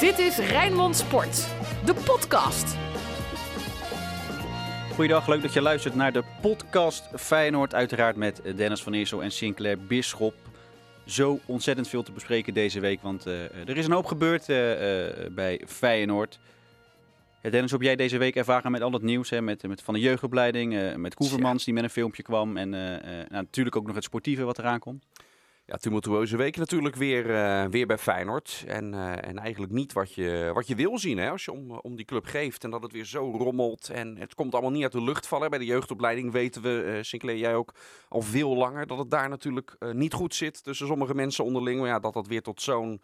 Dit is Rijnmond Sport, de podcast. Goeiedag, leuk dat je luistert naar de podcast Feyenoord. Uiteraard met Dennis van Eersel en Sinclair Bischop. Zo ontzettend veel te bespreken deze week, want er is een hoop gebeurd bij Feyenoord. Ja, Dennis, heb jij deze week ervaren met al het nieuws? Hè? Met van de jeugdopleiding, met Koevermans die met een filmpje kwam. En natuurlijk ook nog het sportieve wat eraan komt. Ja, tumultueuze week natuurlijk weer bij Feyenoord. En eigenlijk niet wat je wil zien, hè, als je om die club geeft. En dat het weer zo rommelt. En het komt allemaal niet uit de lucht vallen. Bij de jeugdopleiding weten we, Sinclair, jij ook al veel langer, dat het daar natuurlijk niet goed zit tussen sommige mensen onderling. Maar ja, dat weer tot zo'n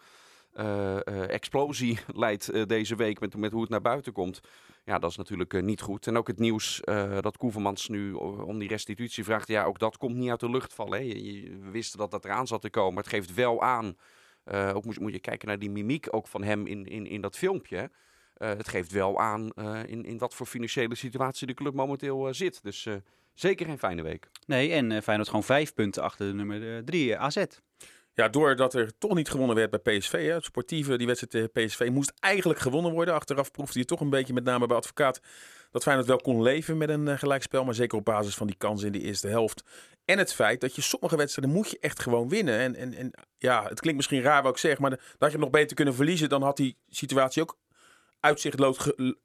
explosie leidt deze week met hoe het naar buiten komt. Ja, dat is natuurlijk niet goed. En ook het nieuws dat Koevermans nu om die restitutie vraagt. Ja, ook dat komt niet uit de lucht vallen. Hè. We wisten dat eraan zat te komen. Maar het geeft wel aan. Ook moet je kijken naar die mimiek ook van hem in dat filmpje. Het geeft wel aan in wat voor financiële situatie de club momenteel zit. Dus zeker geen fijne week. Nee, en Feyenoord gewoon 5 punten achter de nummer 3, AZ. Ja, doordat er toch niet gewonnen werd bij PSV. Hè. Het sportieve, die wedstrijd tegen PSV, moest eigenlijk gewonnen worden. Achteraf proefde je toch een beetje, met name bij Advocaat, dat Feyenoord wel kon leven met een gelijkspel. Maar zeker op basis van die kansen in de eerste helft. En het feit dat je sommige wedstrijden moet je echt gewoon winnen. En ja, het klinkt misschien raar wat ik zeg, maar dan had je hem nog beter kunnen verliezen. Dan had die situatie ook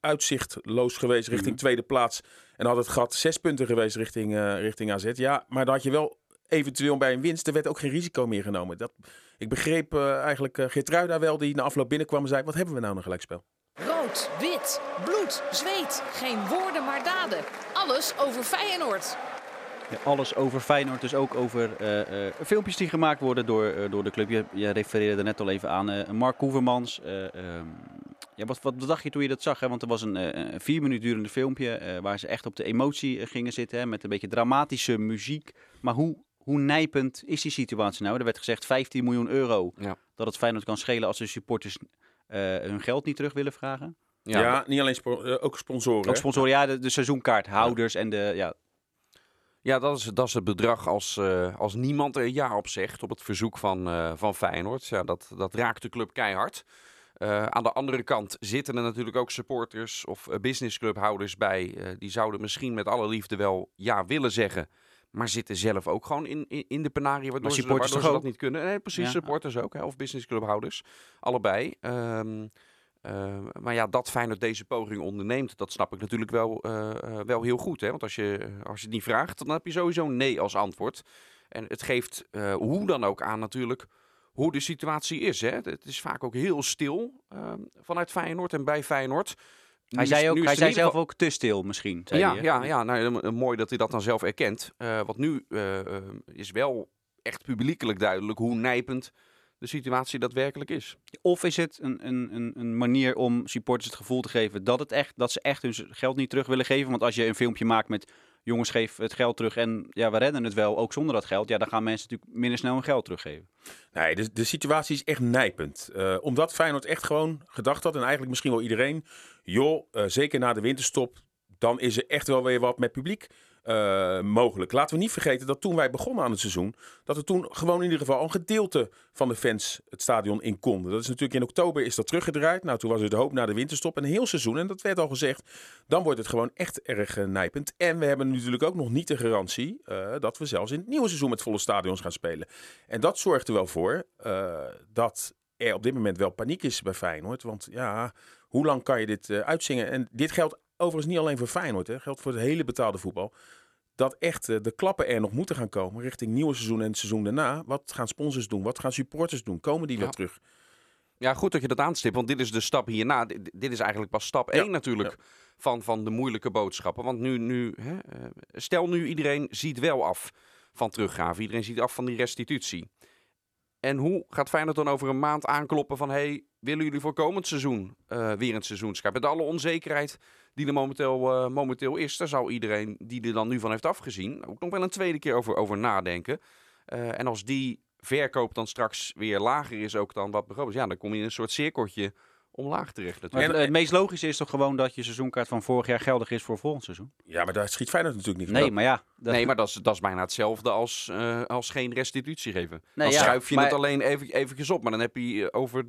uitzichtloos geweest richting tweede plaats. En had het gat 6 punten geweest richting AZ. Ja, maar dan had je wel eventueel bij een winst, er werd ook geen risico meer genomen. Ik begreep eigenlijk Geertruida wel, die na afloop binnenkwam en zei: wat hebben we nou een gelijkspel? Rood, wit, bloed, zweet. Geen woorden, maar daden. Alles over Feyenoord. Ja, alles over Feyenoord, dus ook over filmpjes die gemaakt worden door de club. Je refereerde er net al even aan Mark Koevermans. Ja, wat dacht je toen je dat zag? Hè? Want er was een 4 minuut durende filmpje waar ze echt op de emotie gingen zitten. Hè, met een beetje dramatische muziek. Maar hoe nijpend is die situatie nou? Er werd gezegd 15 miljoen euro dat het Feyenoord kan schelen als de supporters hun geld niet terug willen vragen. Ja, niet alleen ook sponsoren. Ook sponsoren, ja, de seizoenkaarthouders en de... Ja, dat is het bedrag als niemand er ja op zegt op het verzoek van Feyenoord. Ja, dat raakt de club keihard. Aan de andere kant zitten er natuurlijk ook supporters of businessclubhouders bij. Die zouden misschien met alle liefde wel ja willen zeggen, maar zitten zelf ook gewoon in de penarie waardoor ze dat niet kunnen. Nee, precies, ja. Supporters ook, hè, of businessclubhouders, allebei. Maar ja, dat Feyenoord deze poging onderneemt, dat snap ik natuurlijk wel heel goed. Hè? Want als je het niet vraagt, dan heb je sowieso nee als antwoord. En het geeft hoe dan ook aan natuurlijk hoe de situatie is. Hè? Het is vaak ook heel stil vanuit Feyenoord en bij Feyenoord. Hij zei zelf ook te stil misschien. Ja, nou, mooi dat hij dat dan zelf erkent. Want nu is wel echt publiekelijk duidelijk hoe nijpend de situatie daadwerkelijk is. Of is het een manier om supporters het gevoel te geven dat ze echt hun geld niet terug willen geven? Want als je een filmpje maakt met jongens, geef het geld terug en ja, we redden het wel, ook zonder dat geld. Ja, dan gaan mensen natuurlijk minder snel hun geld teruggeven. Nee, de situatie is echt nijpend. Omdat Feyenoord echt gewoon gedacht had, en eigenlijk misschien wel iedereen, zeker na de winterstop, dan is er echt wel weer wat met publiek mogelijk. Laten we niet vergeten dat toen wij begonnen aan het seizoen, dat er toen gewoon in ieder geval een gedeelte van de fans het stadion in konden. Dat is natuurlijk in oktober is dat teruggedraaid. Nou, toen was er de hoop na de winterstop een heel seizoen. En dat werd al gezegd, dan wordt het gewoon echt erg nijpend. En we hebben natuurlijk ook nog niet de garantie dat we zelfs in het nieuwe seizoen met volle stadions gaan spelen. En dat zorgt er wel voor dat er op dit moment wel paniek is bij Feyenoord. Want ja, hoe lang kan je dit uitzingen? En dit geldt overigens niet alleen voor Feyenoord, hè, geldt voor het hele betaalde voetbal. Dat echt de klappen er nog moeten gaan komen richting nieuwe seizoen en het seizoen daarna. Wat gaan sponsors doen? Wat gaan supporters doen? Komen die weer terug? Ja, goed dat je dat aanstipt, want dit is de stap hierna. Dit is eigenlijk pas stap 1 natuurlijk van de moeilijke boodschappen. Want nu hè, stel nu iedereen ziet wel af van teruggaven. Iedereen ziet af van die restitutie. En hoe gaat Feyenoord dan over een maand aankloppen van: hey, willen jullie voor komend seizoen weer een seizoenskaart? Met alle onzekerheid die er momenteel is, daar zou iedereen die er dan nu van heeft afgezien ook nog wel een tweede keer over nadenken. En als die verkoop dan straks weer lager is ook dan wat begroot is, ja, dan kom je in een soort cirkeltje omlaag terecht natuurlijk. Het meest logische is toch gewoon dat je seizoenkaart van vorig jaar geldig is voor volgend seizoen? Ja, maar daar schiet Feyenoord natuurlijk niet van. Nee, maar ja. Nee, maar dat is bijna hetzelfde als geen restitutie geven. Nee, dan schuif je het alleen eventjes op. Maar dan heb je over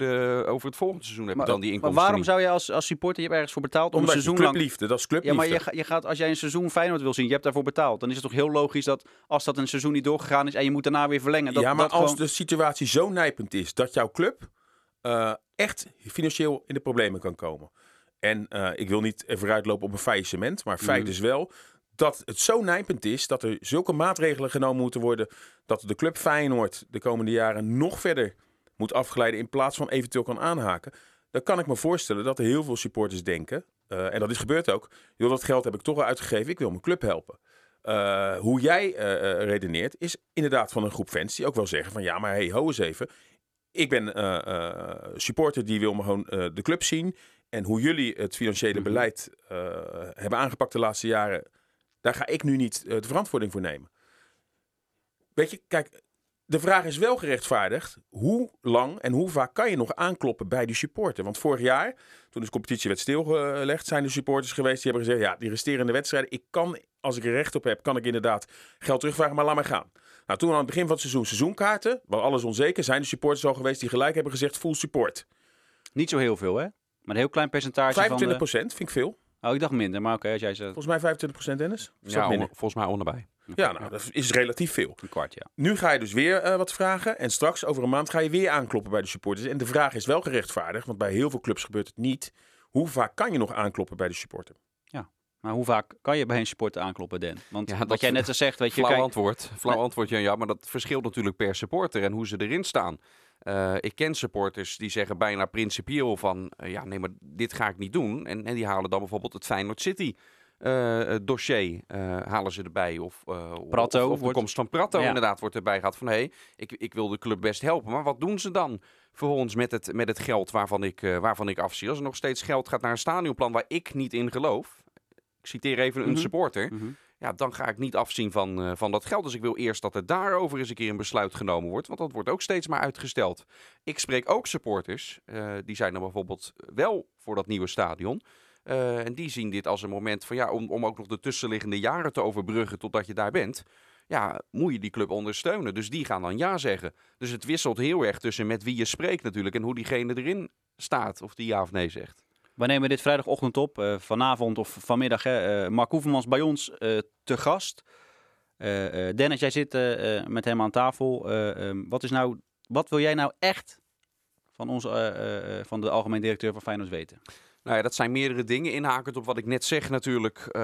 het volgende seizoen heb je dan die inkomsten. Maar waarom zou je als supporter, je hebt ergens voor betaald om een seizoen lang... Clubliefde, dat is clubliefde. Ja, maar je gaat, als jij een seizoen Feyenoord wil zien, je hebt daarvoor betaald. Dan is het toch heel logisch dat als dat een seizoen niet doorgegaan is en je moet daarna weer verlengen. Dat, ja, maar dat als gewoon... de situatie zo nijpend is dat jouw club... echt financieel in de problemen kan komen. En ik wil niet vooruitlopen op een faillissement, maar feit is wel dat het zo nijpend is dat er zulke maatregelen genomen moeten worden dat de club Feyenoord de komende jaren nog verder moet afgeleiden in plaats van eventueel kan aanhaken. Dan kan ik me voorstellen dat er heel veel supporters denken, en dat is gebeurd ook, joh, dat geld heb ik toch al uitgegeven, ik wil mijn club helpen. Hoe jij redeneert is inderdaad van een groep fans die ook wel zeggen van ja, maar hey, ho eens even. Ik ben supporter die wil me gewoon de club zien. En hoe jullie het financiële beleid hebben aangepakt de laatste jaren... daar ga ik nu niet de verantwoording voor nemen. Weet je, kijk, de vraag is wel gerechtvaardigd. Hoe lang en hoe vaak kan je nog aankloppen bij die supporter? Want vorig jaar, toen de competitie werd stilgelegd... zijn de supporters geweest die hebben gezegd... ja, die resterende wedstrijden, ik kan, als ik er recht op heb... kan ik inderdaad geld terugvragen, maar laat maar gaan. Nou, toen aan het begin van het seizoen seizoenkaarten, waar alles onzeker, zijn de supporters al geweest die gelijk hebben gezegd full support. Niet zo heel veel, hè? Maar een heel klein percentage 25% vind ik veel. Oh, ik dacht minder, maar oké, als jij zegt... Volgens mij 25%, Dennis. Ja, volgens mij onderbij. Ja, nou, dat is relatief veel. Een kwart, ja. Nu ga je dus weer wat vragen en straks over een maand ga je weer aankloppen bij de supporters. En de vraag is wel gerechtvaardigd, want bij heel veel clubs gebeurt het niet. Hoe vaak kan je nog aankloppen bij de supporter? Ja. Maar hoe vaak kan je bij een supporter aankloppen, Den? Want ja, wat jij net al zegt... Weet je, flauw antwoord, ja, maar dat verschilt natuurlijk per supporter en hoe ze erin staan. Ik ken supporters die zeggen bijna principieel van... ja, nee, maar dit ga ik niet doen. En die halen dan bijvoorbeeld het Feyenoord City dossier halen ze erbij. Of Pratto, of de komst van Pratto inderdaad wordt erbij gehad. Van, hey, ik wil de club best helpen, maar wat doen ze dan... Vervolgens met het geld waarvan ik afzie? Als er nog steeds geld gaat naar een stadionplan waar ik niet in geloof... Ik citeer even een supporter. Ja, dan ga ik niet afzien van dat geld. Dus ik wil eerst dat er daarover eens een keer een besluit genomen wordt. Want dat wordt ook steeds maar uitgesteld. Ik spreek ook supporters. Die zijn dan bijvoorbeeld wel voor dat nieuwe stadion. En die zien dit als een moment van ja, om ook nog de tussenliggende jaren te overbruggen totdat je daar bent. Ja, moet je die club ondersteunen. Dus die gaan dan ja zeggen. Dus het wisselt heel erg tussen met wie je spreekt natuurlijk. En hoe diegene erin staat. Of die ja of nee zegt. We nemen dit vrijdagochtend op, vanavond of vanmiddag. Mark Koevermans bij ons te gast. Dennis, jij zit met hem aan tafel. Wat wil jij nou echt van de algemeen directeur van Feyenoord weten? Nou ja, dat zijn meerdere dingen. Inhakend op wat ik net zeg natuurlijk,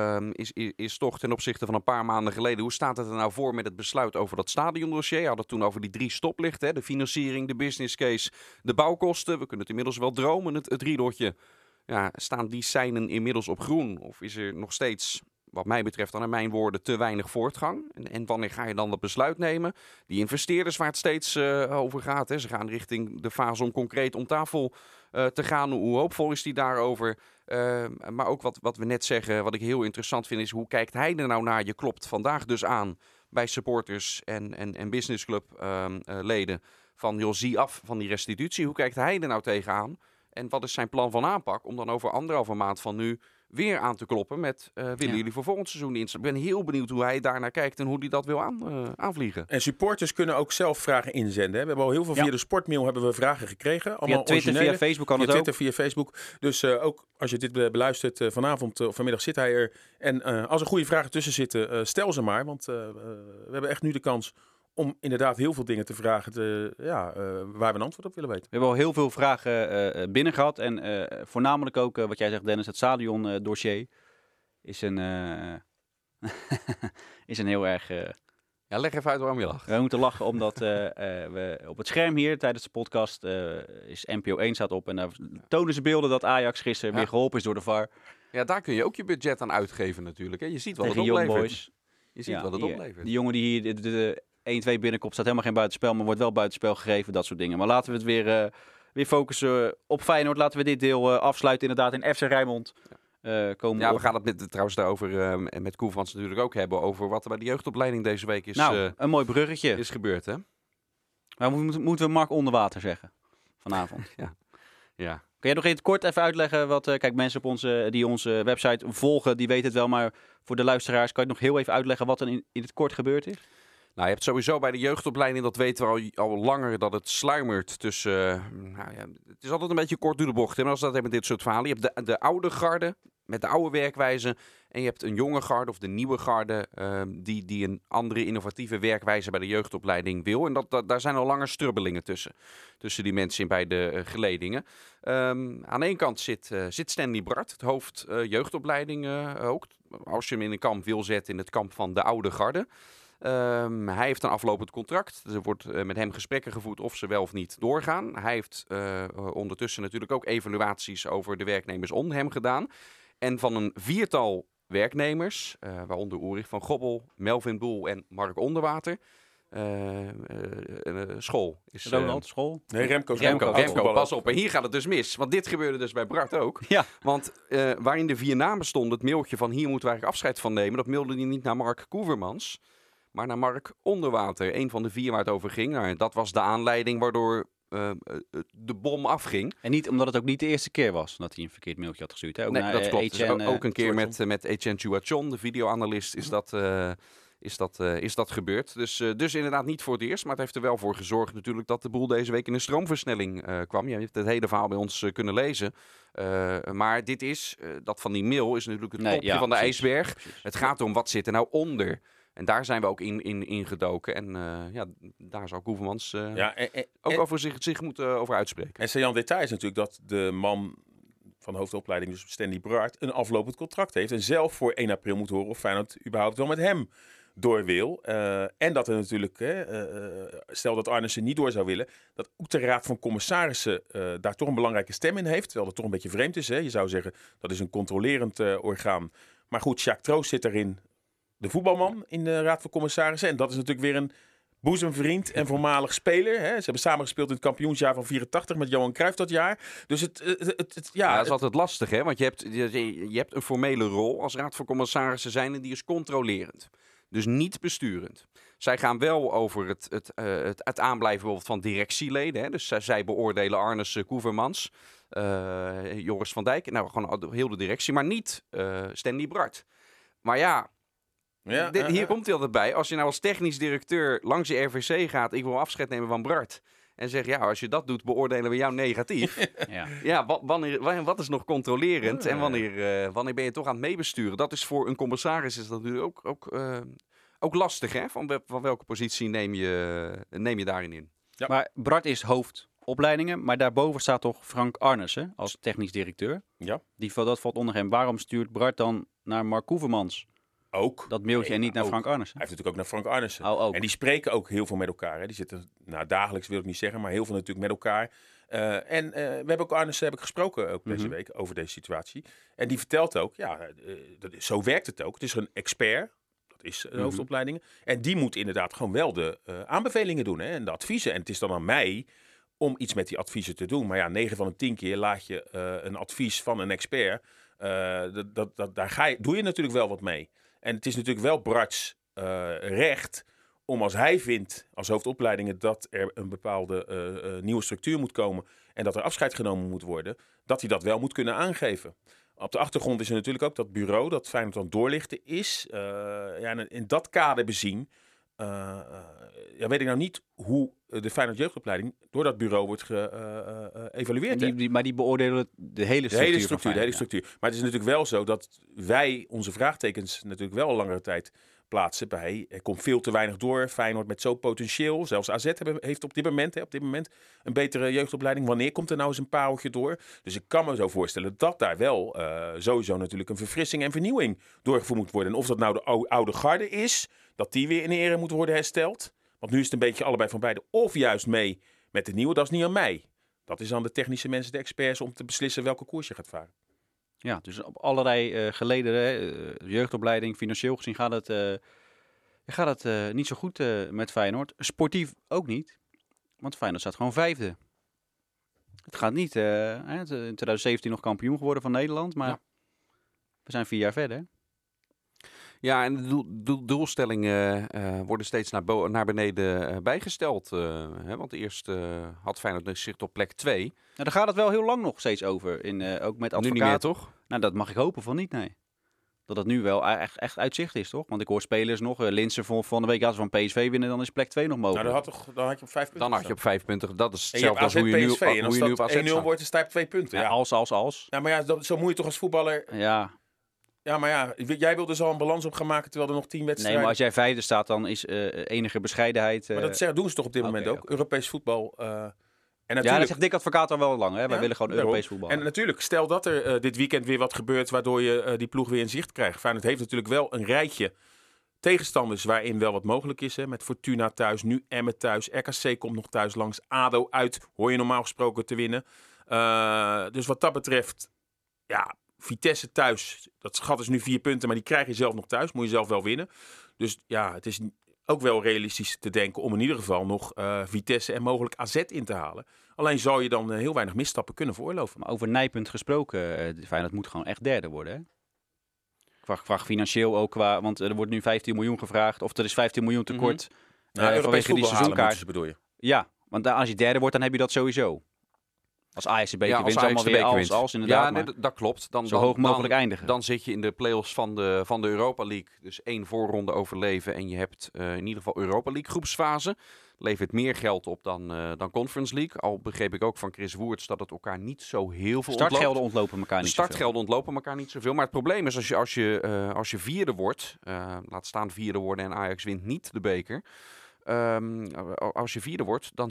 is toch ten opzichte van een paar maanden geleden... hoe staat het er nou voor met het besluit over dat stadiondossier? We hadden het toen over die 3 stoplichten, hè? De financiering, de business case, de bouwkosten. We kunnen het inmiddels wel dromen, het riedeltje. Ja, staan die seinen inmiddels op groen? Of is er nog steeds, wat mij betreft, aan mijn woorden, te weinig voortgang? En wanneer ga je dan dat besluit nemen? Die investeerders waar het steeds over gaat, hè? Ze gaan richting de fase om concreet om tafel te gaan. Hoe hoopvol is die daarover? Maar ook wat we net zeggen, wat ik heel interessant vind, is hoe kijkt hij er nou naar? Je klopt vandaag dus aan bij supporters en businessclub leden van, joh, zie af van die restitutie. Hoe kijkt hij er nou tegenaan? En wat is zijn plan van aanpak om dan over 1,5 maand van nu weer aan te kloppen met willen jullie voor volgend seizoen instaan? Ik ben heel benieuwd hoe hij daarnaar kijkt en hoe hij dat wil aanvliegen. En supporters kunnen ook zelf vragen inzenden. Hè? We hebben al heel veel via de sportmail hebben we vragen gekregen. Allemaal via Twitter, originele. Via Facebook kan het ook. Via Twitter, via Facebook. Dus ook als je dit beluistert vanavond of vanmiddag zit hij er. En als er goede vragen tussen zitten, stel ze maar. Want we hebben echt nu de kans om inderdaad heel veel dingen te vragen waar we een antwoord op willen weten. We hebben al heel veel vragen binnen gehad. En voornamelijk ook, wat jij zegt Dennis, het stadion-dossier is is een heel erg... Ja, leg even uit waarom je lacht. We moeten lachen omdat we op het scherm hier tijdens de podcast is NPO 1 staat op. En daar tonen ze beelden dat Ajax gisteren weer geholpen is door de VAR. Ja, daar kun je ook je budget aan uitgeven natuurlijk. Hè. Je ziet wat tegen het oplevert. Boys. Je ziet wat het oplevert. Die jongen die hier... De 1-2 binnenkomt, staat helemaal geen buitenspel, maar wordt wel buitenspel gegeven, dat soort dingen. Maar laten we het weer focussen op Feyenoord. Laten we dit deel afsluiten inderdaad in FC Rijnmond. We gaan het trouwens daarover met Koevermans natuurlijk ook hebben, over wat er bij de jeugdopleiding deze week is. Nou, een mooi bruggetje. Is gebeurd, hè? Maar moeten we Mark Onderwater zeggen vanavond? Ja. Kun jij nog even kort even uitleggen wat... Kijk, mensen op die onze website volgen, die weten het wel. Maar voor de luisteraars kan je nog heel even uitleggen wat er in het kort gebeurd is? Nou, je hebt sowieso bij de jeugdopleiding, dat weten we al langer, dat het sluimert tussen... het is altijd een beetje kort door de bocht, hè? Maar als dat hebben met dit soort verhalen. Je hebt de oude garde met de oude werkwijze en je hebt een jonge garde of de nieuwe garde die een andere innovatieve werkwijze bij de jeugdopleiding wil. En daar zijn al langer strubbelingen tussen die mensen in bij de geledingen. Aan de ene kant zit Stanley Braard, het hoofd jeugdopleiding ook. Als je hem in een kamp wil zetten, in het kamp van de oude garde. Hij heeft een aflopend contract. Dus er wordt met hem gesprekken gevoerd of ze wel of niet doorgaan. Hij heeft ondertussen natuurlijk ook evaluaties over de werknemers onder hem gedaan. En van een viertal werknemers, waaronder Uriah van Gobbel, Melvin Boel en Mark Onderwater... school. Is Ronald school? Nee, Remco. Pas op. En hier gaat het dus mis. Want dit gebeurde dus bij Braard ook. Ja. Want waarin de vier namen stonden, het mailtje van hier moeten we eigenlijk afscheid van nemen, dat mailde hij niet naar Mark Koevermans, maar naar Mark Onderwater. Een van de vier waar het over ging. Nou, dat was de aanleiding waardoor de bom afging. En niet omdat het ook niet de eerste keer was dat hij een verkeerd mailtje had gestuurd. Hè? Ook nee, dat klopt. Etienne, dus ook een keer met Etienne Shew-Atjon, de videoanalist, is dat gebeurd. Dus inderdaad niet voor het eerst, maar het heeft er wel voor gezorgd natuurlijk dat de boel deze week in een stroomversnelling kwam. Je hebt het hele verhaal bij ons kunnen lezen. Maar dit is, dat van die mail is natuurlijk het topje van de ijsberg. Precies. Het gaat om wat zit er nou onder. En daar zijn we ook in gedoken. En daar zal Koevermans ook over zich moeten over uitspreken. En Sejan, detail is natuurlijk dat de man van de hoofdopleiding, dus Stanley Braard, een aflopend contract heeft. En zelf voor 1 april moet horen of Feyenoord überhaupt wel met hem door wil. En dat er natuurlijk, stel dat Arnesen niet door zou willen, dat ook de Raad van Commissarissen daar toch een belangrijke stem in heeft. Terwijl dat toch een beetje vreemd is. Hè? Je zou zeggen, dat is een controlerend orgaan. Maar goed, Jacques Troost zit erin. De voetbalman in de Raad van Commissarissen. En dat is natuurlijk weer een boezemvriend en voormalig speler. Hè. Ze hebben samen gespeeld in het kampioensjaar van 84 met Johan Cruijff dat jaar. Dus dat is altijd lastig, hè? Want je hebt een formele rol als Raad van Commissarissen zijn en die is controlerend. Dus niet besturend. Zij gaan wel over het aanblijven bijvoorbeeld van directieleden. Hè? Dus zij beoordelen Arnesen, Koevermans, Joris van Dijk. Nou, gewoon heel de directie, maar niet Stanley Braard. Maar ja... Ja, hier komt hij altijd bij. Als je nou als technisch directeur langs je RVC gaat, ik wil afscheid nemen van Braard. En zeg, ja, als je dat doet, beoordelen we jou negatief. Wat is nog controlerend? En wanneer ben je toch aan het meebesturen? Dat is voor een commissaris is dat natuurlijk ook lastig, hè? Van welke positie neem je daarin in? Ja. Maar Braard is hoofdopleidingen, maar daarboven staat toch Frank Arnesen als technisch directeur. Ja. Dat valt onder hem. Waarom stuurt Braard dan naar Mark Koevermans? Ook. Dat mailtje en niet naar Frank Arnesen. Hij heeft natuurlijk ook naar Frank Arnesen. Oh, en die spreken ook heel veel met elkaar. Hè. Die zitten, dagelijks wil ik niet zeggen, maar heel veel natuurlijk met elkaar. We hebben ook Arnesen gesproken ook deze week over deze situatie. En die vertelt ook, zo werkt het ook. Het is een expert, dat is een hoofdopleiding. En die moet inderdaad gewoon wel de aanbevelingen doen hè, en de adviezen. En het is dan aan mij om iets met die adviezen te doen. Maar ja, 9 van de 10 keer laat je een advies van een expert. Doe je natuurlijk wel wat mee. En het is natuurlijk wel Braards recht om als hij vindt, als hoofdopleidingen, dat er een bepaalde nieuwe structuur moet komen en dat er afscheid genomen moet worden, dat hij dat wel moet kunnen aangeven. Op de achtergrond is er natuurlijk ook dat bureau dat Feyenoord aan het doorlichten is. En in dat kader bezien, weet ik nou niet hoe de Feyenoord jeugdopleiding door dat bureau wordt geëvalueerd. Maar die beoordelen de hele structuur. Maar het is natuurlijk wel zo dat wij onze vraagtekens natuurlijk wel een langere tijd plaatsen bij. Er komt veel te weinig door. Feyenoord met zo'n potentieel. Zelfs AZ heeft op dit moment een betere jeugdopleiding. Wanneer komt er nou eens een pareltje door? Dus ik kan me zo voorstellen dat daar wel sowieso natuurlijk een verfrissing en vernieuwing doorgevoerd moet worden. En of dat nou de oude garde is, dat die weer in ere moet worden hersteld. Want nu is het een beetje allebei van beide. Of juist mee met de nieuwe. Dat is niet aan mij. Dat is aan de technische mensen, de experts, om te beslissen welke koers je gaat varen. Ja, dus op allerlei geleden, jeugdopleiding, financieel gezien gaat het niet zo goed met Feyenoord. Sportief ook niet, want Feyenoord staat gewoon 5e. Het gaat niet. In 2017 nog kampioen geworden van Nederland, maar we zijn 4 jaar verder. Ja, en de doelstellingen worden steeds naar beneden bijgesteld. Hè, want eerst had Feyenoord zicht op plek 2. Nou, daar gaat het wel heel lang nog steeds over. Ook met Advocaat. Nu niet meer, toch? Nou, dat mag ik hopen van niet, nee. Dat het nu wel echt uitzicht is, toch? Want ik hoor spelers nog. Linsen van de week, als we van PSV winnen, dan is plek 2 nog mogelijk. Nou, dan had je op 5 punten. Dan had je op 5 punten. Dat is hetzelfde als hoe je nu op AZ staat. En als dat 1-0 wordt, is het 2 punten. Ja, ja. Als. Ja, maar ja, zo moet je toch als voetballer... Ja. Ja, maar ja, jij wil dus al een balans op gaan maken terwijl er nog 10 wedstrijden... Nee, maar als jij 5e staat, dan is enige bescheidenheid... Maar dat doen ze toch op dit moment ook? Okay. Europees voetbal... En natuurlijk... Ja, dat zegt Dick Advocaat al wel lang. Hè? Ja, wij willen gewoon Europees voetbal. En natuurlijk, stel dat er dit weekend weer wat gebeurt... waardoor je die ploeg weer in zicht krijgt. Feyenoord heeft natuurlijk wel een rijtje tegenstanders... waarin wel wat mogelijk is. Hè? Met Fortuna thuis, nu Emmen thuis. RKC komt nog thuis langs. ADO uit, hoor je normaal gesproken te winnen. Dus wat dat betreft... ja, Vitesse thuis, dat schat is nu 4 punten... maar die krijg je zelf nog thuis, moet je zelf wel winnen. Dus ja, het is... ook wel realistisch te denken om in ieder geval nog Vitesse en mogelijk AZ in te halen. Alleen zou je dan heel weinig misstappen kunnen veroorloven. Maar over nijpunt gesproken, Feyenoord moet gewoon echt derde worden, hè? Qua financieel ook, want er wordt nu 15 miljoen gevraagd. Of er is 15 miljoen tekort vanwege die seizoenkaart. Ze, bedoel je? Ja, want als je derde wordt, dan heb je dat sowieso. Als Ajax de beker wint, allemaal weer als inderdaad. Ja, nee, dat klopt. Dan, zo hoog mogelijk eindigen. Dan zit je in de play-offs van de Europa League. Dus 1 voorronde overleven. En je hebt in ieder geval Europa League groepsfase. Levert meer geld op dan Conference League. Al begreep ik ook van Chris Woerts dat het elkaar niet zo heel veel ontloopt. Startgelden ontlopen elkaar niet zoveel. Maar het probleem is, als je vierde wordt... laat staan vierde worden en Ajax wint niet de beker... als je vierde wordt, dan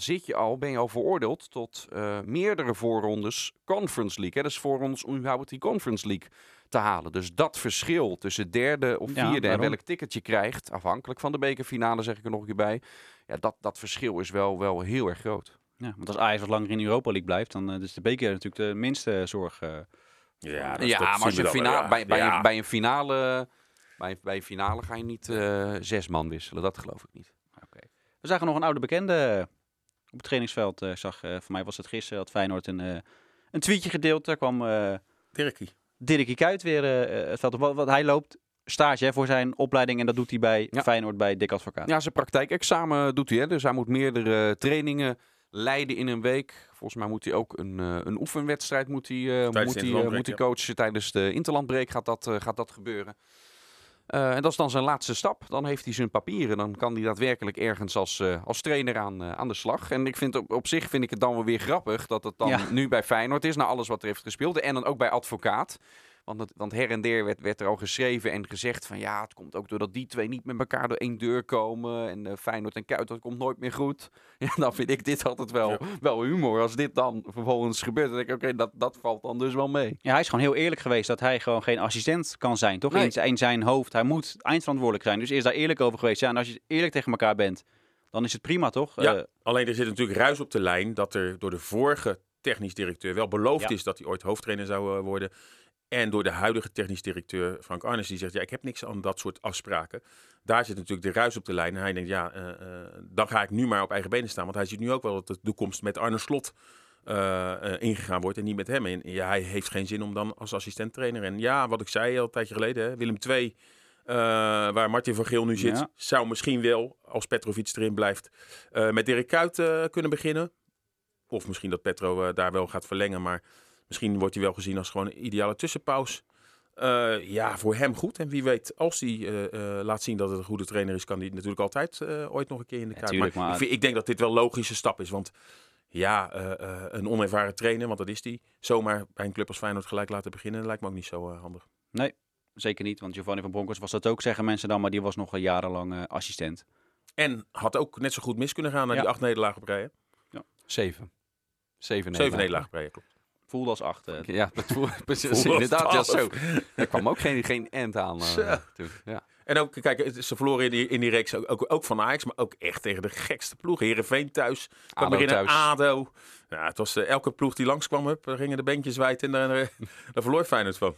ben je al veroordeeld tot meerdere voorrondes Conference League. Hè? Dus voorrondes om überhaupt die Conference League te halen. Dus dat verschil tussen derde of vierde en welk ticket je krijgt, afhankelijk van de bekerfinale, zeg ik er nog een keer bij. Ja, dat verschil is wel heel erg groot. Ja, want als Ajax wat langer in de Europa League blijft, dan is de beker natuurlijk de minste zorg. Maar als je bij een finale ga je niet 6 man wisselen. Dat geloof ik niet. We zagen nog een oude bekende op het trainingsveld. Ik zag, voor mij was het gisteren, had Feyenoord een tweetje gedeeld. Daar kwam Dirkie Kuyt weer het veld op. Want hij loopt stage voor zijn opleiding en dat doet hij bij Feyenoord, bij Dick Advocaat. Ja, zijn praktijkexamen doet hij. Hè? Dus hij moet meerdere trainingen leiden in een week. Volgens mij moet hij ook een oefenwedstrijd moet hij coachen. Tijdens de interlandbreak gaat dat gebeuren. En dat is dan zijn laatste stap. Dan heeft hij zijn papieren. Dan kan hij daadwerkelijk ergens als trainer aan de slag. En ik vind op zich het dan wel weer grappig dat het dan nu bij Feyenoord is. Na alles wat er heeft gespeeld. En dan ook bij Advocaat. Want her en der werd er al geschreven en gezegd van... ja, het komt ook doordat die twee niet met elkaar door één deur komen. En Feyenoord en Kuyt, dat komt nooit meer goed. Ja, dan vind ik dit altijd wel humor. Als dit dan vervolgens gebeurt, dan denk ik... oké, dat valt dan dus wel mee. Ja, hij is gewoon heel eerlijk geweest dat hij gewoon geen assistent kan zijn, toch? Nee. In zijn hoofd. Hij moet eindverantwoordelijk zijn. Dus is daar eerlijk over geweest. Ja, en als je eerlijk tegen elkaar bent, dan is het prima, toch? Ja, alleen er zit natuurlijk ruis op de lijn... dat er door de vorige technisch directeur wel beloofd is... dat hij ooit hoofdtrainer zou worden... En door de huidige technisch directeur Frank Arnesen, die zegt... ja, ik heb niks aan dat soort afspraken. Daar zit natuurlijk de ruis op de lijn. En hij denkt, dan ga ik nu maar op eigen benen staan. Want hij ziet nu ook wel dat de toekomst met Arne Slot ingegaan wordt... en niet met hem. En ja, hij heeft geen zin om dan als assistent-trainer... en ja, wat ik zei al een tijdje geleden, hè, Willem II... waar Martin van Geel nu zit... zou misschien wel, als Petrović erin blijft... met Dirkie Kuyt kunnen beginnen. Of misschien dat Petro daar wel gaat verlengen, maar... misschien wordt hij wel gezien als gewoon een ideale tussenpauze. Voor hem goed. En wie weet, als hij laat zien dat het een goede trainer is... kan hij natuurlijk altijd ooit nog een keer in de kaart. Ja, maar ik denk dat dit wel een logische stap is. Want een onervaren trainer, want dat is hij... zomaar bij een club als Feyenoord gelijk laten beginnen... lijkt me ook niet zo handig. Nee, zeker niet. Want Giovanni van Bronckhorst was dat ook, zeggen mensen dan... maar die was nog jarenlang assistent. En had ook net zo goed mis kunnen gaan... naar die 8 nederlagen op rij. Ja. 7 nederlagen op rij, klopt. Voelde als 8. Ja, dat precies. Inderdaad, ja, zo. Er kwam ook geen end aan. Ja. En ook, kijk, ze verloren in die reeks ook van Ajax, maar ook echt tegen de gekste ploeg. Heerenveen thuis, kwam er in een ADO. Nou, het was elke ploeg die langskwam, gingen de beentjes wijd en daar verloor Feyenoord van.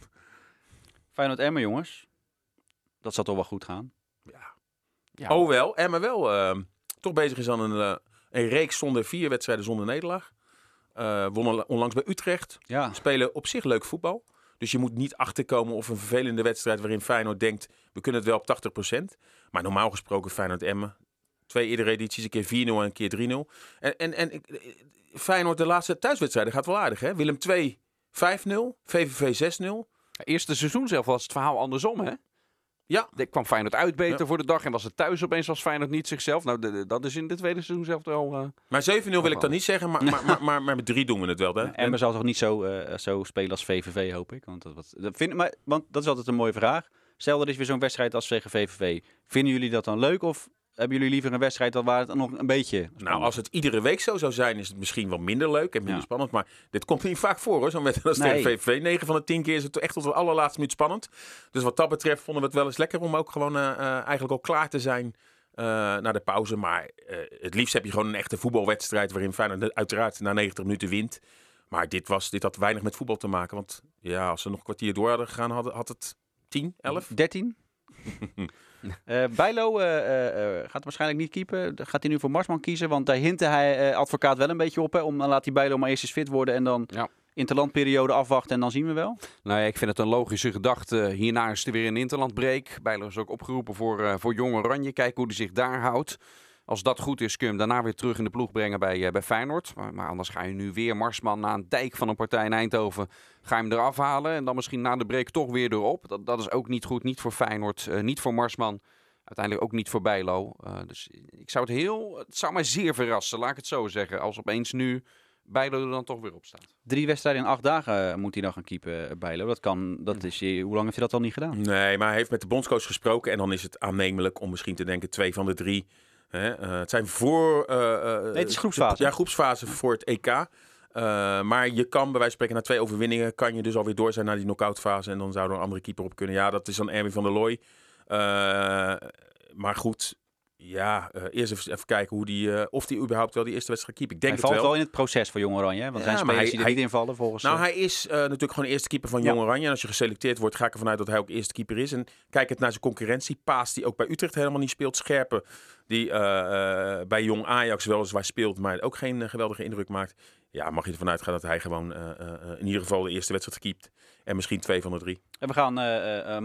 Feyenoord-Emmen, jongens. Dat zal toch wel goed gaan? Ja. Hoewel, Emmen wel toch bezig is aan een reeks zonder 4 wedstrijden zonder nederlaag. Wonnen onlangs bij Utrecht. Ja. Spelen op zich leuk voetbal. Dus je moet niet achterkomen of een vervelende wedstrijd waarin Feyenoord denkt, we kunnen het wel op 80%. Maar normaal gesproken Feyenoord-Emmen. 2 eerdere edities, een keer 4-0 en een keer 3-0. En Feyenoord, de laatste thuiswedstrijden, gaat wel aardig, hè? Willem 2, 5-0. VVV 6-0. Eerste seizoen zelf was het verhaal andersom, hè? Ja. Er kwam Feyenoord uit beter voor de dag. En was het thuis opeens, was Feyenoord niet zichzelf. Nou, dat is in de tweede seizoen zelf wel... Maar 7-0 wil ik dan niet zeggen, maar met 3 doen we het wel. Hè? En we zal toch niet zo spelen als VVV, hoop ik. Want dat is altijd een mooie vraag. Stel, er is weer zo'n wedstrijd als tegen VVV. Vinden jullie dat dan leuk of... Hebben jullie liever een wedstrijd waar het nog een beetje... Nou, als het iedere week zo zou zijn, is het misschien wel minder leuk en minder spannend. Maar dit komt niet vaak voor, hoor. Zo'n wedstrijd als tegen VVV. 9 van de 10 keer is het echt tot de allerlaatste minuut spannend. Dus wat dat betreft vonden we het wel eens lekker om ook gewoon eigenlijk al klaar te zijn na de pauze. Maar het liefst heb je gewoon een echte voetbalwedstrijd waarin Feyenoord uiteraard na 90 minuten wint. Maar dit had weinig met voetbal te maken. Want ja, als ze nog een kwartier door hadden gegaan, had het 10, 11? 13? Bijlo gaat waarschijnlijk niet keepen. Gaat hij nu voor Marsman kiezen? Want daar hintte hij Advocaat wel een beetje op. Hè? Dan laat die Bijlo maar eerst eens fit worden en dan interlandperiode afwachten en dan zien we wel. Nou ja, ik vind het een logische gedachte. Hierna is er weer een interlandbreak. Bijlo is ook opgeroepen voor Jong Oranje. Kijken hoe hij zich daar houdt. Als dat goed is, kun je hem daarna weer terug in de ploeg brengen bij Feyenoord. Maar anders ga je nu weer Marsman na een dijk van een partij in Eindhoven. Ga je hem eraf halen en dan misschien na de break toch weer erop. Dat is ook niet goed. Niet voor Feyenoord, niet voor Marsman. Uiteindelijk ook niet voor Bijlo. Dus ik zou het zou mij zeer verrassen, laat ik het zo zeggen. Als opeens nu Bijlo er dan toch weer op staat. 3 wedstrijden in 8 dagen moet hij dan gaan keepen, Bijlo. Hoe lang heeft hij dat al niet gedaan? Nee, maar hij heeft met de bondscoach gesproken. En dan is het aannemelijk om misschien te denken 2 van de 3... het zijn het is groepsfase. Ja, groepsfase voor het EK. Maar je kan bij wijze van spreken na 2 overwinningen... kan je dus alweer door zijn naar die knock-outfase. En dan zou er een andere keeper op kunnen. Ja, dat is dan Erwin van der Looij. Maar goed, ja, eerst even kijken hoe of die überhaupt wel die eerste wedstrijd keept. Ik denk hij valt wel in het proces voor Jong Oranje. Want zijn spelers die er niet invallen volgens... Nou, hij is natuurlijk gewoon eerste keeper van Jong Oranje. En als je geselecteerd wordt, ga ik ervan uit dat hij ook eerste keeper is. En kijk het naar zijn concurrentie. Paas, die ook bij Utrecht helemaal niet speelt. Scherpen, die bij Jong Ajax weliswaar speelt, maar ook geen geweldige indruk maakt. Ja, mag je ervan uitgaan dat hij gewoon in ieder geval de eerste wedstrijd keept. En misschien 2 van de 3. En we gaan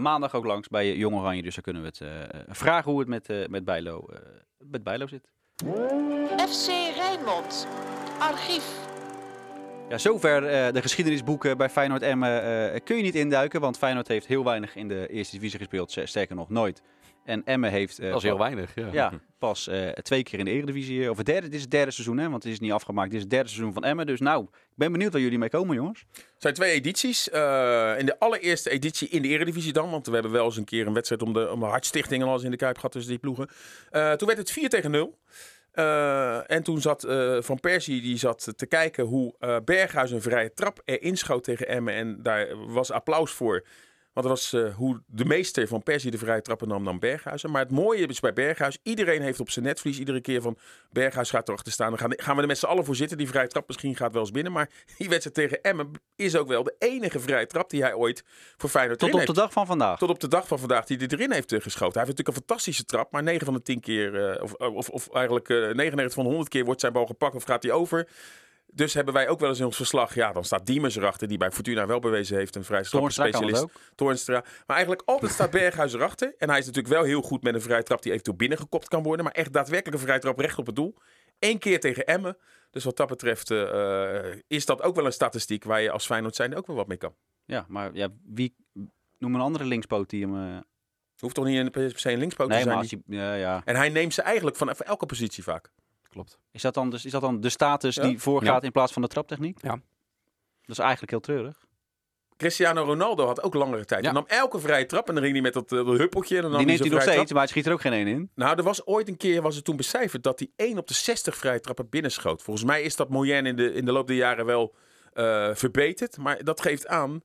maandag ook langs bij Jong Oranje. Dus dan kunnen we het vragen hoe het met Bijlo zit. FC Rijnmond. Archief. Ja, zover de geschiedenisboeken bij Feyenoord-Emmen kun je niet induiken. Want Feyenoord heeft heel weinig in de eerste divisie gespeeld. Sterker nog, nooit. En Emmen heeft... dat is heel weinig, ja. Ja, pas 2 keer in de Eredivisie. Of dit is het derde seizoen, hè, want het is niet afgemaakt. Dit is het derde seizoen van Emmen. Dus nou, ik ben benieuwd waar jullie mee komen, jongens. Het zijn 2 edities. In de allereerste editie in de Eredivisie dan. Want we hebben wel eens een keer een wedstrijd om de Hartstichting en alles in de Kuip gehad tussen die ploegen. Toen werd het 4-0. En toen zat Van Persie te kijken hoe Berghuis een vrije trap erin schoot tegen Emmen. En daar was applaus voor. Want dat was hoe de meester Van Persie de vrije trappen nam dan Berghuis. Maar het mooie is bij Berghuis, iedereen heeft op zijn netvlies iedere keer van Berghuis gaat erachter staan. Dan gaan we er met z'n allen voor zitten. Die vrije trap misschien gaat wel eens binnen. Maar die wedstrijd tegen Emmen is ook wel de enige vrije trap die hij ooit voor Feyenoord erin heeft. Tot op de dag van vandaag. Tot op de dag van vandaag die hij erin heeft geschoten. Hij heeft natuurlijk een fantastische trap. Maar 9 van de 10 keer, of eigenlijk 99 van de 100 keer wordt zijn bal gepakt of gaat hij over. Dus hebben wij ook wel eens in ons verslag... Ja, dan staat Diemers erachter, die bij Fortuna wel bewezen heeft... een vrij strafspecialist, Toornstra. Maar eigenlijk altijd staat Berghuis erachter. En hij is natuurlijk wel heel goed met een vrije trap... die eventueel binnengekopt kan worden. Maar echt daadwerkelijk een vrije trap recht op het doel. 1 keer tegen Emmen. Dus wat dat betreft is dat ook wel een statistiek... waar je als Feyenoord zijnde ook wel wat mee kan. Ja, maar ja, noem een andere linkspoot die hem... Hoeft toch niet per se een linkspoot te zijn? En hij neemt ze eigenlijk vanaf elke positie vaak. Klopt. Is dat dan de status die voorgaat in plaats van de traptechniek? Ja. Dat is eigenlijk heel treurig. Cristiano Ronaldo had ook langere tijd. Hij nam elke vrije trap en dan ging hij met dat huppeltje. En dan die neemt hij nog steeds, maar hij schiet er ook geen 1 in. Nou, er was ooit een keer, was het toen becijferd, dat hij 1 op de 60 vrije trappen binnenschoot. Volgens mij is dat moyenne in de loop der jaren wel verbeterd. Maar dat geeft aan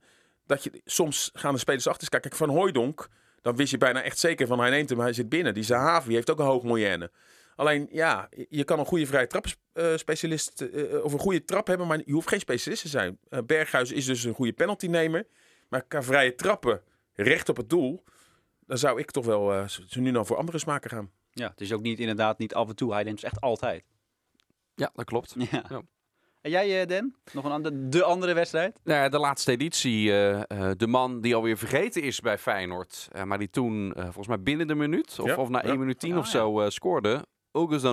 dat je soms gaan de spelers achter kijken. Kijk, Van Hooijdonk, dan wist je bijna echt zeker van hij neemt hem, hij zit binnen. Die Zahavi heeft ook een hoog moyenne. Alleen, ja, je kan een goede vrije trapspecialist of een goede trap hebben, maar je hoeft geen specialist te zijn. Berghuis is dus een goede penaltynemer, maar qua vrije trappen recht op het doel, dan zou ik toch wel ze nu dan voor andere smaken gaan. Ja, het is ook niet af en toe, hij neemt ze echt altijd. Ja, dat klopt. Ja. Ja. En jij, Den? Nog een andere wedstrijd? Nou, de laatste editie. De man die alweer vergeten is bij Feyenoord. Maar die toen, volgens mij binnen de minuut. Of na 1 minuut 10 zo scoorde.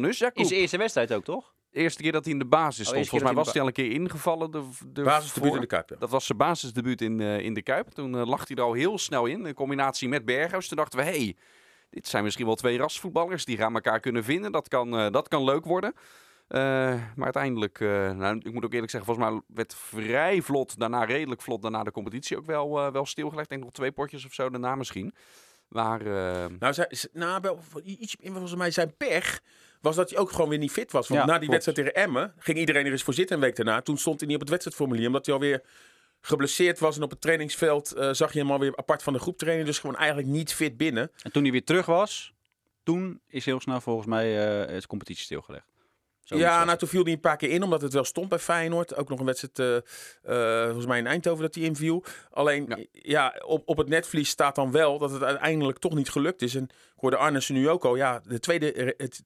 Usjakoop. Is de eerste wedstrijd ook, toch? De eerste keer dat hij in de basis stond. Volgens mij was hij al een keer ingevallen. De basisdebuut in de Kuip. Ja. Dat was zijn basisdebuut in de Kuip. Toen lag hij er al heel snel in combinatie met Berghuis. Toen dachten we, hey, dit zijn misschien wel twee rasvoetballers. Die gaan elkaar kunnen vinden. Dat kan leuk worden. Maar uiteindelijk, ik moet ook eerlijk zeggen, volgens mij werd vrij vlot, daarna redelijk vlot, daarna de competitie ook wel stilgelegd. Ik denk nog 2 potjes of zo daarna misschien. Maar... volgens mij zijn pech was dat hij ook gewoon weer niet fit was. Want na die wedstrijd tegen Emmen ging iedereen er eens voor zitten een week daarna. Toen stond hij niet op het wedstrijdformulier, omdat hij alweer geblesseerd was. En op het trainingsveld zag je hem alweer apart van de groep trainen. Dus gewoon eigenlijk niet fit binnen. En toen hij weer terug was, toen is heel snel volgens mij de competitie stilgelegd. Toen viel hij een paar keer in, omdat het wel stond bij Feyenoord. Ook nog een wedstrijd, volgens mij in Eindhoven, dat hij inviel. Alleen, op het netvlies staat dan wel dat het uiteindelijk toch niet gelukt is. En ik hoorde Arnesen nu ook al, het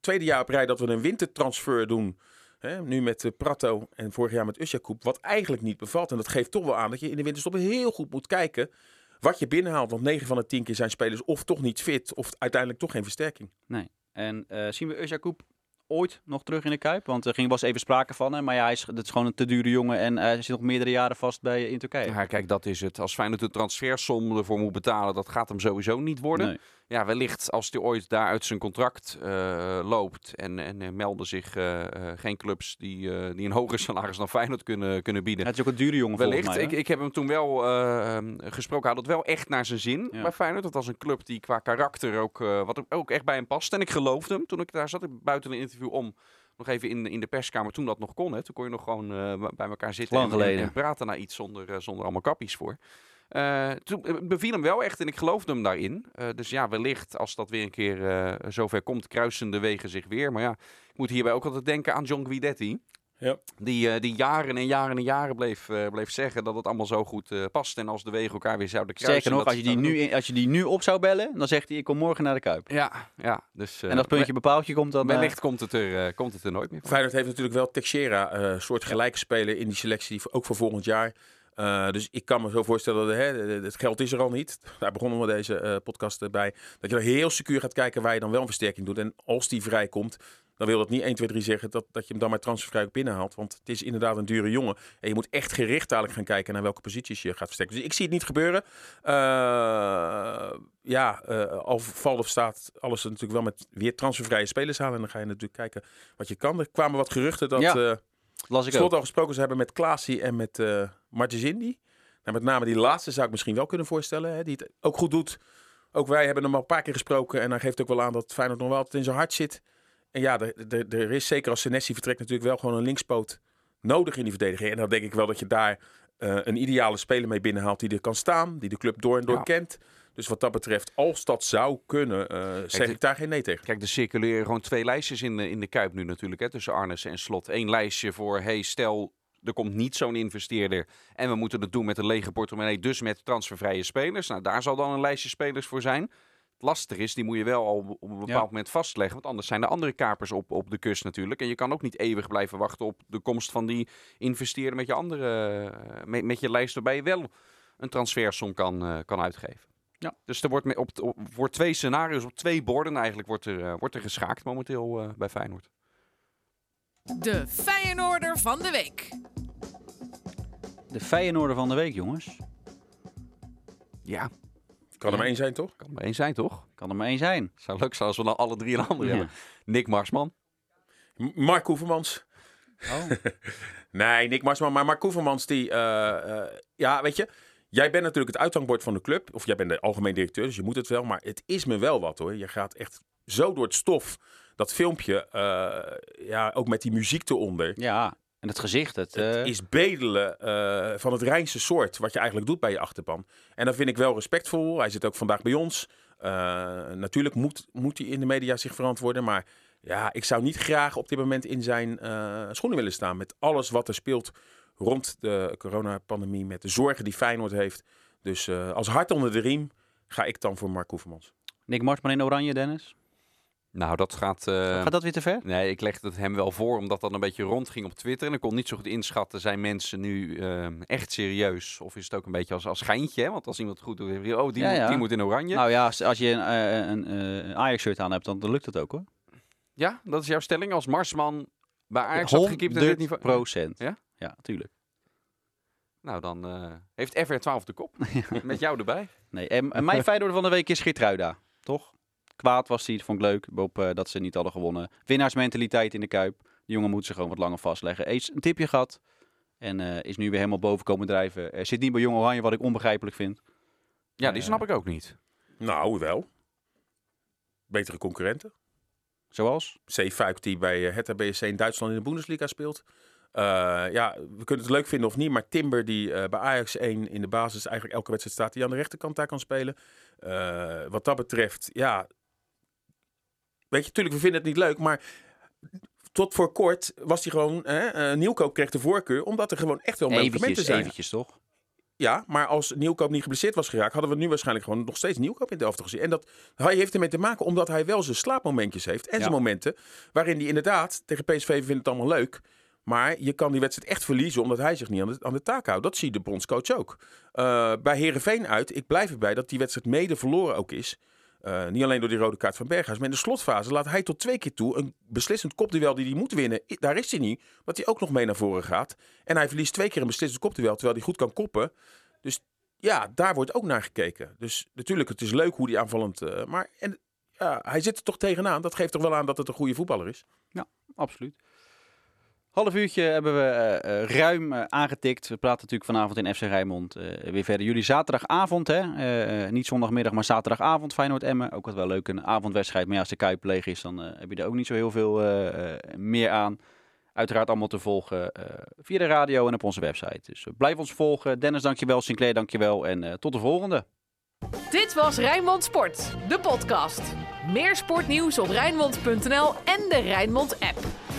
tweede jaar op rij dat we een wintertransfer doen. Hè, nu met Pratto en vorig jaar met Usjakoop, wat eigenlijk niet bevalt. En dat geeft toch wel aan dat je in de winterstop heel goed moet kijken wat je binnenhaalt. Want 9 van de 10 keer zijn spelers of toch niet fit, of uiteindelijk toch geen versterking. Nee, en zien we Usjakoop ooit nog terug in de Kuip? Want er ging wel eens even sprake van hem. Maar ja, dat is gewoon een te dure jongen. En hij zit nog meerdere jaren vast in Turkije. Ja, kijk, dat is het. Als Feyenoord de transfersom ervoor moet betalen, dat gaat hem sowieso niet worden. Nee. Ja, wellicht als hij ooit daar uit zijn contract loopt. En melden zich geen clubs die een hoger salaris dan Feyenoord kunnen bieden. Het is ook een dure jongen wellicht. Volgens mij. Ik heb hem toen wel gesproken. Hij had het wel echt naar zijn zin bij Feyenoord. Dat was een club die qua karakter ook echt bij hem past. En ik geloofde hem toen ik daar zat. Ik buiten een interview om. Nog even in de perskamer toen dat nog kon. Hè. Toen kon je nog gewoon bij elkaar zitten en praten naar iets zonder allemaal kappies voor. Toen beviel hem wel echt en ik geloofde hem daarin. Dus ja, wellicht als dat weer een keer zover komt, kruisen de wegen zich weer. Maar ja, ik moet hierbij ook altijd denken aan John Guidetti. Ja. Die jaren en jaren en jaren bleef zeggen dat het allemaal zo goed past. En als de wegen elkaar weer zouden kruisen... Zeker nog, als je die nu op zou bellen, dan zegt hij, ik kom morgen naar de Kuip. Ja. Dus, en als puntje bepaaltje komt dan... Wellicht komt het er nooit meer voor. Feyenoord heeft natuurlijk wel Teixeira, soort gelijke speler in die selectie, ook voor volgend jaar. Dus ik kan me zo voorstellen, het geld is er al niet. Daar begonnen we deze podcast bij. Dat je er heel secuur gaat kijken waar je dan wel een versterking doet. En als die vrij komt, dan wil dat niet 1, 2, 3 zeggen dat je hem dan maar transfervrij binnenhaalt. Want het is inderdaad een dure jongen. En je moet echt gericht dadelijk gaan kijken naar welke posities je gaat versterken. Dus ik zie het niet gebeuren. Al valt of staat alles natuurlijk wel met weer transfervrije spelers halen. En dan ga je natuurlijk kijken wat je kan. Er kwamen wat geruchten dat... Slot al gesproken ze hebben met Klaasie en met Martensindi. Nou, met name die laatste zou ik misschien wel kunnen voorstellen. Hè, die het ook goed doet. Ook wij hebben hem al een paar keer gesproken. En hij geeft ook wel aan dat Feyenoord nog wel altijd in zijn hart zit. En ja, er is zeker als Senesi vertrekt natuurlijk wel gewoon een linkspoot nodig in die verdediging. En dan denk ik wel dat je daar een ideale speler mee binnenhaalt die er kan staan. Die de club door en door kent. Dus wat dat betreft, als dat zou kunnen, zeg ik daar geen nee tegen. Kijk, er circuleren gewoon 2 lijstjes in de Kuip nu natuurlijk, hè, tussen Arnesen en Slot. 1 lijstje voor, stel, er komt niet zo'n investeerder en we moeten het doen met een lege portemonnee, dus met transfervrije spelers. Nou, daar zal dan een lijstje spelers voor zijn. Lastig is, die moet je wel al op een bepaald moment vastleggen. Want anders zijn er andere kapers op de kust natuurlijk. En je kan ook niet eeuwig blijven wachten op de komst van die investeerder met je andere, met je lijst waarbij je wel een transfersom kan uitgeven. Ja. Dus er wordt voor 2 scenario's, op 2 borden eigenlijk, wordt er geschaakt momenteel bij Feyenoord. De Feyenoorder van de week. De Feyenoorder van de week, jongens. Ja. Kan er maar 1 zijn, toch? Kan er maar 1 zijn. Zou leuk zijn als we dan alle 3 een andere hebben. Nick Marsman. Mark Koevermans. Oh. Nee, Nick Marsman. Maar Mark Koevermans, die... weet je... Jij bent natuurlijk het uithangbord van de club. Of jij bent de algemeen directeur, dus je moet het wel. Maar het is me wel wat, hoor. Je gaat echt zo door het stof. Dat filmpje, ook met die muziek eronder. Ja, en het gezicht. Het is bedelen van het reinste soort wat je eigenlijk doet bij je achterban. En dat vind ik wel respectvol. Hij zit ook vandaag bij ons. Natuurlijk moet hij in de media zich verantwoorden. Maar ja, ik zou niet graag op dit moment in zijn schoenen willen staan. Met alles wat er speelt rond de coronapandemie, met de zorgen die Feyenoord heeft. Dus als hart onder de riem ga ik dan voor Mark Koevermans. Nick Marsman in Oranje, Dennis? Nou, dat gaat... Gaat dat weer te ver? Nee, ik legde het hem wel voor, omdat dat een beetje rondging op Twitter. En ik kon niet zo goed inschatten, zijn mensen nu echt serieus? Of is het ook een beetje als schijntje? Hè? Want als iemand het goed doet, oh, die moet in oranje. Nou ja, als je een Ajax-shirt aan hebt, dan lukt het ook hoor. Ja, dat is jouw stelling. Als Marsman bij Ajax had gekiept in dit niveau... 100%. Ja? Ja, tuurlijk. Nou, dan heeft FR12 de kop. Met jou erbij. Nee, en mijn Feyenoord van de week is Geertruida, toch? Kwaad was hij, vond ik leuk, dat ze niet hadden gewonnen. Winnaarsmentaliteit in de Kuip. De jongen moet ze gewoon wat langer vastleggen. Eens een tipje gehad en is nu weer helemaal boven komen drijven. Zit niet bij Jong Oranje, wat ik onbegrijpelijk vind. Ja, die snap ik ook niet. Nou, wel. Betere concurrenten. Zoals? C5 die bij Hertha BSC in Duitsland in de Bundesliga speelt. Ja, we kunnen het leuk vinden of niet, maar Timber die bij Ajax 1 in de basis eigenlijk elke wedstrijd staat, die aan de rechterkant daar kan spelen. Wat dat betreft, ja... Weet je, natuurlijk, we vinden het niet leuk, maar tot voor kort was hij gewoon... Nieuwkoop kreeg de voorkeur, omdat er gewoon echt wel momenten zijn. Eventjes, toch? Ja, maar als Nieuwkoop niet geblesseerd was geraakt, hadden we nu waarschijnlijk gewoon nog steeds Nieuwkoop in de elftal gezien. En dat hij heeft ermee te maken, omdat hij wel zijn slaapmomentjes heeft en zijn momenten, waarin hij inderdaad tegen PSV vindt het allemaal leuk... Maar je kan die wedstrijd echt verliezen omdat hij zich niet aan de taak houdt. Dat zie de bondscoach ook. Bij Heerenveen uit, ik blijf erbij dat die wedstrijd mede verloren ook is. Niet alleen door die rode kaart van Berghuis. Maar in de slotfase laat hij tot 2 keer toe een beslissend kopduel die hij moet winnen. Daar is hij niet, want hij ook nog mee naar voren gaat. En hij verliest 2 keer een beslissend kopduel, terwijl hij goed kan koppen. Dus ja, daar wordt ook naar gekeken. Dus natuurlijk, het is leuk hoe die aanvallend... hij zit er toch tegenaan. Dat geeft toch wel aan dat het een goede voetballer is. Ja, absoluut. Half uurtje hebben we ruim aangetikt. We praten natuurlijk vanavond in FC Rijnmond weer verder. Jullie zaterdagavond, hè? Niet zondagmiddag, maar zaterdagavond Feyenoord-Emmen. Ook wat wel leuk, een avondwedstrijd. Maar ja, als de Kuip leeg is, dan heb je er ook niet zo heel veel meer aan. Uiteraard allemaal te volgen via de radio en op onze website. Dus blijf ons volgen. Dennis, dankjewel. Sinclair, dankjewel. En tot de volgende. Dit was Rijnmond Sport, de podcast. Meer sportnieuws op Rijnmond.nl en de Rijnmond-app.